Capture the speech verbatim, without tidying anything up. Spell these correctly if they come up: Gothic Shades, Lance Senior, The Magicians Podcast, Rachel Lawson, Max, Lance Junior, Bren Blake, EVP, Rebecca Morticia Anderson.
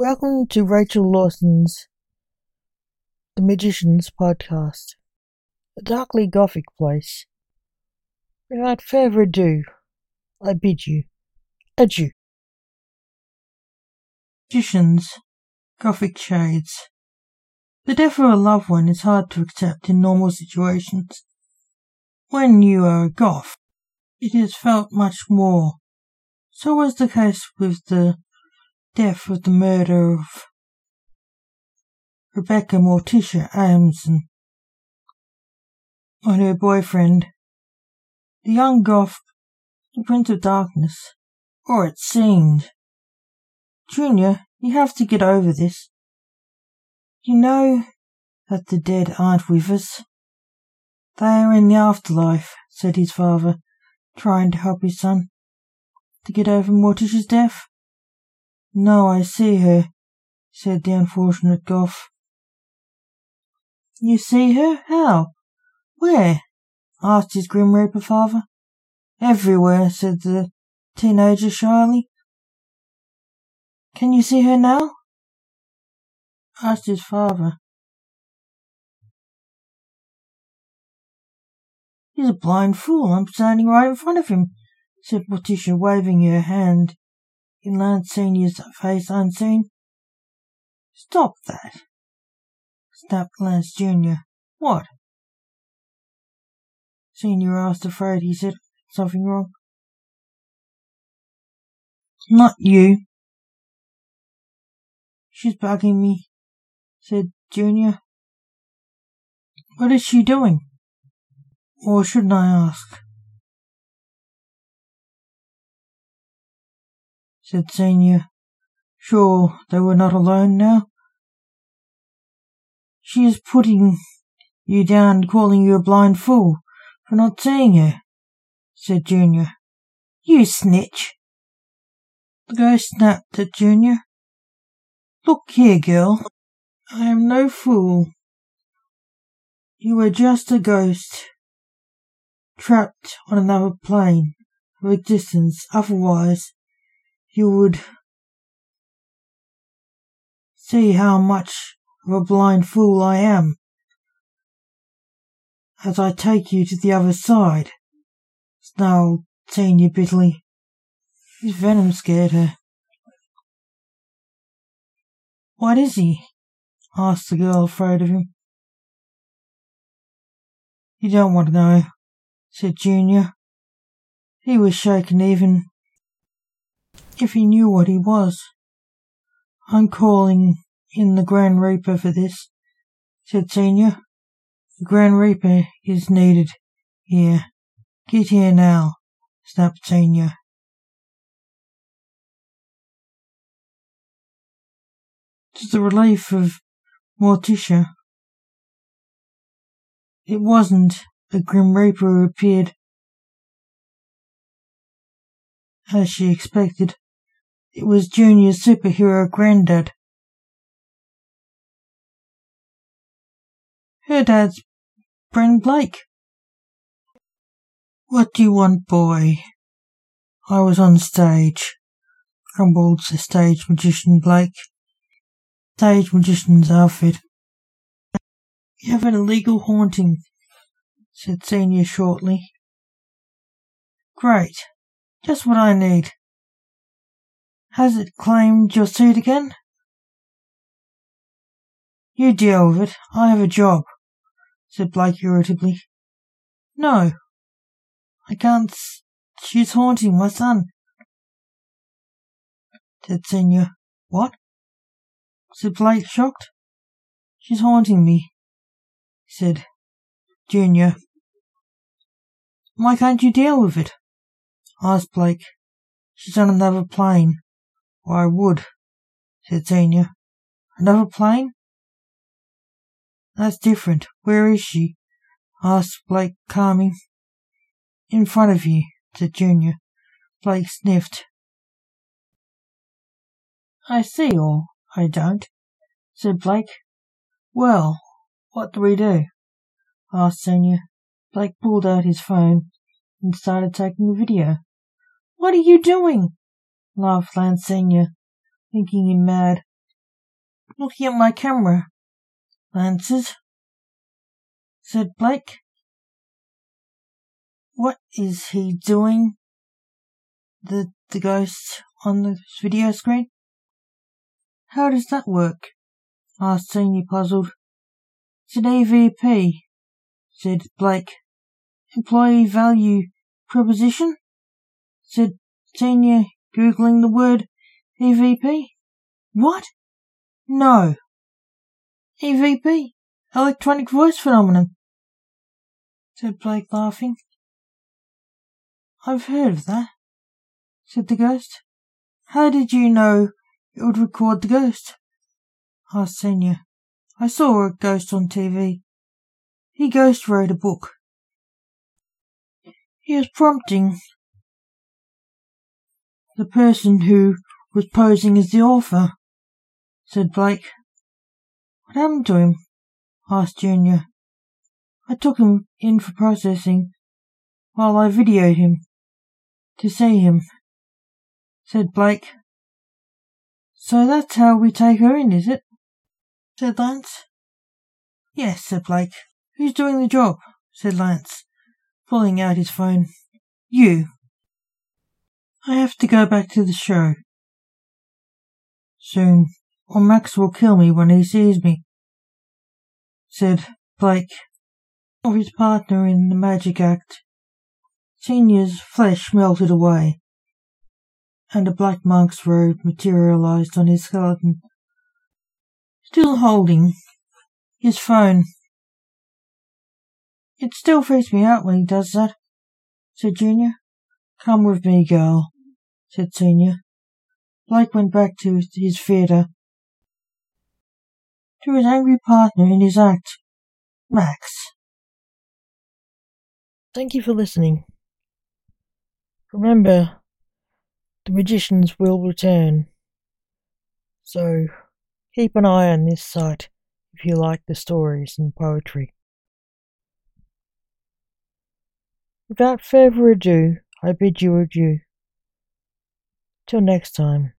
Welcome to Rachel Lawson's The Magicians Podcast, a darkly gothic place. Without further ado, I bid you adieu. Magicians, Gothic Shades. The death of a loved one is hard to accept in normal situations. When you are a goth, it is felt much more. So was the case with the death of the murder of Rebecca Morticia Anderson and her boyfriend, the young goth, the Prince of Darkness, or it seemed. Junior, you have to get over this. You know that the dead aren't with us. They are in the afterlife, said his father, trying to help his son to get over Morticia's death. No, I see her, said the unfortunate goth. You see her? How? Where? Asked his grim reaper father. Everywhere, said the teenager shyly. Can you see her now? Asked his father. He's a blind fool. I'm standing right in front of him, said Morticia, waving her hand in Lance Senior's face unseen. Stop that, snapped Lance Junior. What? Senior asked, afraid he said something wrong. Not you. She's bugging me, said Junior. What is she doing? Or shouldn't I ask? Said Senior. Sure, they were not alone now. She is putting you down and calling you a blind fool for not seeing her, said Junior. You snitch. The ghost snapped at Junior. Look here, girl. I am no fool. You were just a ghost, trapped on another plane of existence. Otherwise, you would see how much of a blind fool I am as I take you to the other side, snarled Senior bitterly. His venom scared her. What is he? Asked the girl, afraid of him. You don't want to know, said Junior. He was shaken even if he knew what he was. I'm calling in the Grand Reaper for this, said Senior. The Grand Reaper is needed here. Get here now, snapped Senior. To the relief of Morticia, it wasn't the Grim Reaper who appeared as she expected. It was Junior's superhero granddad. Her dad's Bren Blake. What do you want, boy? I was on stage, grumbled the stage magician Blake. Stage magician's outfit. You have an illegal haunting, said Senior shortly. Great. Just what I need. Has it claimed your seat again? You deal with it. I have a job, said Blake irritably. No, I can't. S- she's haunting my son, said Senior. What? Said Blake, shocked. She's haunting me, said Junior. Why can't you deal with it? Asked Blake. She's on another plane. Why would, said Senior. Another plane? That's different. Where is she? Asked Blake, calming. In front of you, said Junior. Blake sniffed. I see, or I don't, said Blake. Well, what do we do? Asked Senior. Blake pulled out his phone and started taking a video. What are you doing? Laughed Lance Senior, thinking him mad. looking at my camera, Lances, said Blake. What is he doing? The, the ghost on the video screen? How does that work? Asked Senior, puzzled. It's an E V P, said Blake. Employee value proposition? Said Senior, googling the word E V P. What? No. E V P, electronic voice phenomenon, said Blake, laughing. I've heard of that, said the ghost. How did you know it would record the ghost? Asked Senior. I saw a ghost on T V. He ghost wrote a book. He was prompting the person who was posing as the author, said Blake. What happened to him? Asked Junior. I took him in for processing while I videoed him to see him, said Blake. So that's how we take her in, is it? Said Lance. Yes, said Blake. Who's doing the job? Said Lance, pulling out his phone. You. I have to go back to the show soon, or Max will kill me when he sees me, said Blake, of his partner in the magic act. Senior's flesh melted away, and a black monk's robe materialized on his skeleton. Still holding his phone. It still freaks me out when he does that, said Junior. Come with me, girl, said Senior. Blake went back to his theatre, to his angry partner in his act, Max. Thank you for listening. Remember, the magicians will return, so keep an eye on this site if you like the stories and poetry. Without further ado, I bid you adieu. Till next time.